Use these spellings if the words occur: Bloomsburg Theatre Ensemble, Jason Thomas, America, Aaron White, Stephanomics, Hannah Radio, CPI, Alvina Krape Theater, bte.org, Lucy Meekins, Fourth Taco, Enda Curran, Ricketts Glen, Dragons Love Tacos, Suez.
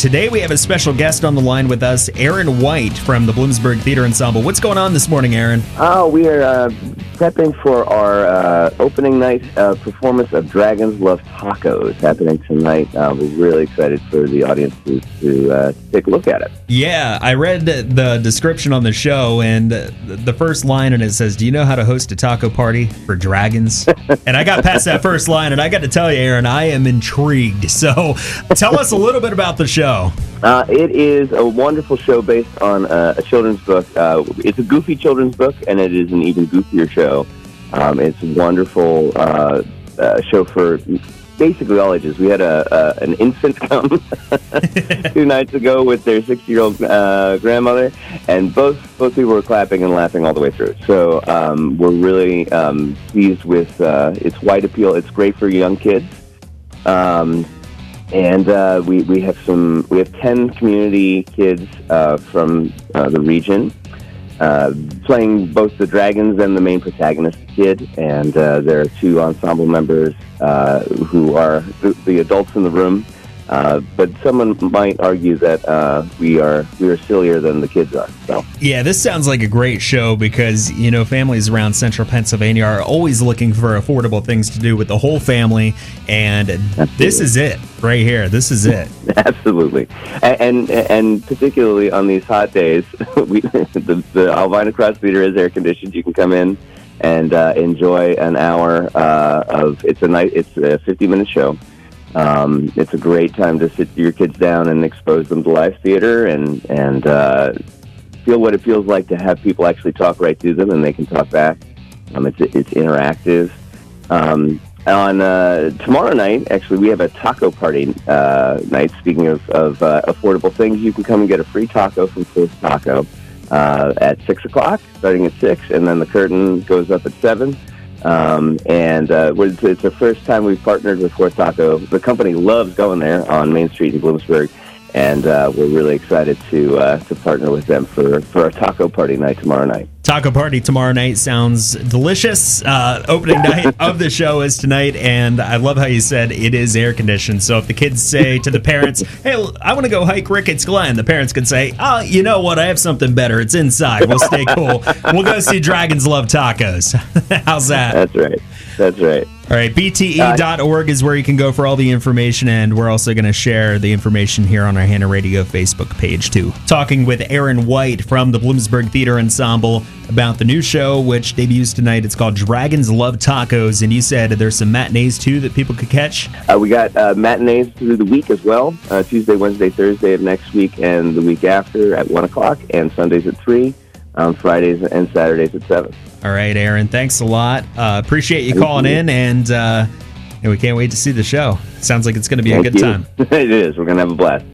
Today we have a special guest on the line with us, Aaron White from the Bloomsburg Theatre Ensemble. What's going on this morning, Aaron? We are prepping for our opening night performance of Dragons Love Tacos happening tonight. We're really excited for the audience to take a look at it. Yeah, I read the description on the show, and the first line in it says, "Do you know how to host a taco party for dragons?" And I got past that first line, and I got to tell you, Aaron, I am intrigued. So tell us a little bit about the show. It is a wonderful show based on a children's book. It's a goofy children's book, and it is an even goofier show. It's a wonderful show for basically all ages. We had an infant come 2 nights ago with their 60-year-old grandmother, and both people were clapping and laughing all the way through. So we're really pleased with its wide appeal. It's great for young kids. And we have 10 community kids from the region playing both the dragons and the main protagonist kid. And there are 2 ensemble members who are the adults in the room. But someone might argue that we are sillier than the kids are. So. Yeah, this sounds like a great show because, you know, families around central Pennsylvania are always looking for affordable things to do with the whole family, and Absolutely. This is it right here. This is it. Absolutely. And particularly on these hot days, the Alvina Krape Theater is air-conditioned. You can come in and enjoy an hour of it's a 50-minute show. It's a great time to sit your kids down and expose them to live theater and feel what it feels like to have people actually talk right to them and they can talk back. It's interactive. On tomorrow night, actually, we have a taco party night. Speaking of affordable things, you can come and get a free taco from Fourth Taco at 6 o'clock, starting at 6, and then the curtain goes up at 7. It's the first time we've partnered with Fourth Taco. The company loves going there on Main Street in Bloomsburg, and we're really excited to partner with them for our taco party night tomorrow night. Taco party tomorrow night sounds delicious. Opening night of the show is tonight, and I love how you said it is air-conditioned. So if the kids say to the parents, "Hey, I want to go hike Ricketts Glen," the parents can say, "Oh, you know what? I have something better. It's inside. We'll stay cool. We'll go see Dragons Love Tacos." How's that? That's right. That's right. All right, bte.org is where you can go for all the information, and we're also going to share the information here on our Hannah Radio Facebook page, too. Talking with Aaron White from the Bloomsburg Theatre Ensemble about the new show, which debuts tonight. It's called Dragons Love Tacos, and you said there's some matinees, too, that people could catch? We got matinees through the week as well, Tuesday, Wednesday, Thursday of next week, and the week after at 1 o'clock, and Sundays at 3. Fridays and Saturdays at 7. All right, Aaron, thanks a lot. Appreciate you calling in, and we can't wait to see the show. Sounds like it's going to be a good time. It is. We're going to have a blast.